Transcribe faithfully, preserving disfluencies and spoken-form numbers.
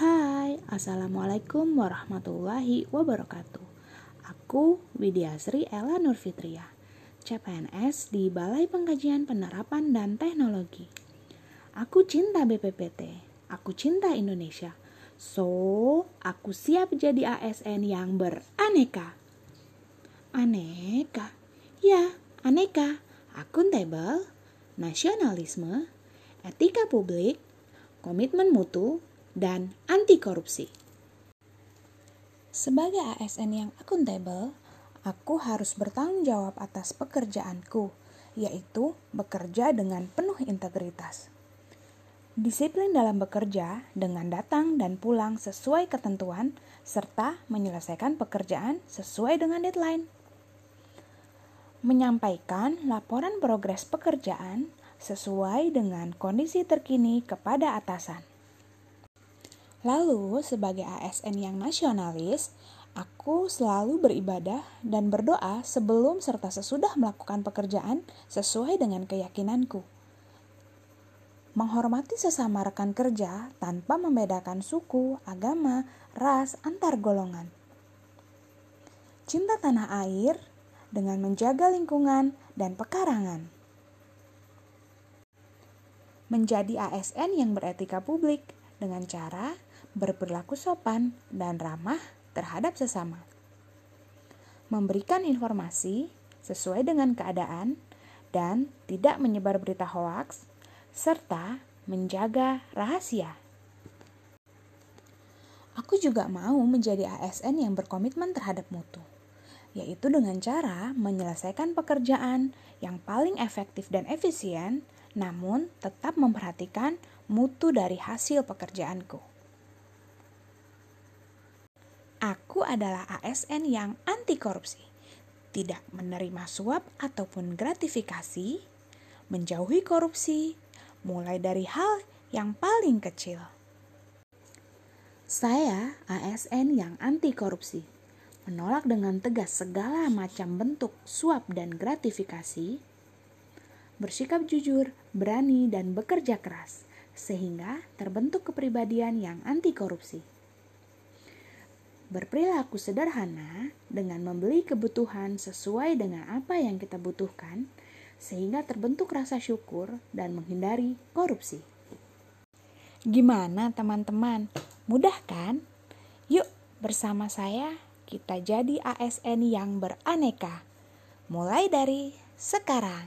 Hai, Assalamualaikum warahmatullahi wabarakatuh. Aku Widya Sri Ela Nurfitriyah, C P N S di Balai Pengkajian Penerapan dan Teknologi. Aku cinta B P P T, aku cinta Indonesia. So, aku siap jadi A S N yang beraneka. Aneka? Ya, aneka. Akuntabel, nasionalisme, etika publik, komitmen mutu, dan anti korupsi. Sebagai A S N yang akuntabel, aku harus bertanggung jawab atas pekerjaanku, yaitu bekerja dengan penuh integritas. Disiplin dalam bekerja dengan datang dan pulang sesuai ketentuan, serta menyelesaikan pekerjaan sesuai dengan deadline. Menyampaikan laporan progres pekerjaan sesuai dengan kondisi terkini kepada atasan. Lalu, sebagai A S N yang nasionalis, aku selalu beribadah dan berdoa sebelum serta sesudah melakukan pekerjaan sesuai dengan keyakinanku. Menghormati sesama rekan kerja tanpa membedakan suku, agama, ras, antar golongan. Cinta tanah air dengan menjaga lingkungan dan pekarangan. Menjadi A S N yang beretika publik dengan cara berperilaku sopan dan ramah terhadap sesama. Memberikan informasi sesuai dengan keadaan dan tidak menyebar berita hoaks, serta menjaga rahasia. Aku juga mau menjadi A S N yang berkomitmen terhadap mutu, yaitu dengan cara menyelesaikan pekerjaan yang paling efektif dan efisien, namun tetap memperhatikan mutu dari hasil pekerjaanku. Aku adalah A S N yang anti korupsi, tidak menerima suap ataupun gratifikasi, menjauhi korupsi, mulai dari hal yang paling kecil. Saya A S N yang anti korupsi, menolak dengan tegas segala macam bentuk suap dan gratifikasi, bersikap jujur, berani, dan bekerja keras, sehingga terbentuk kepribadian yang anti korupsi. Berperilaku sederhana dengan membeli kebutuhan sesuai dengan apa yang kita butuhkan, sehingga terbentuk rasa syukur dan menghindari korupsi. Gimana teman-teman? Mudah kan? Yuk bersama saya kita jadi A S N yang beraneka. Mulai dari sekarang.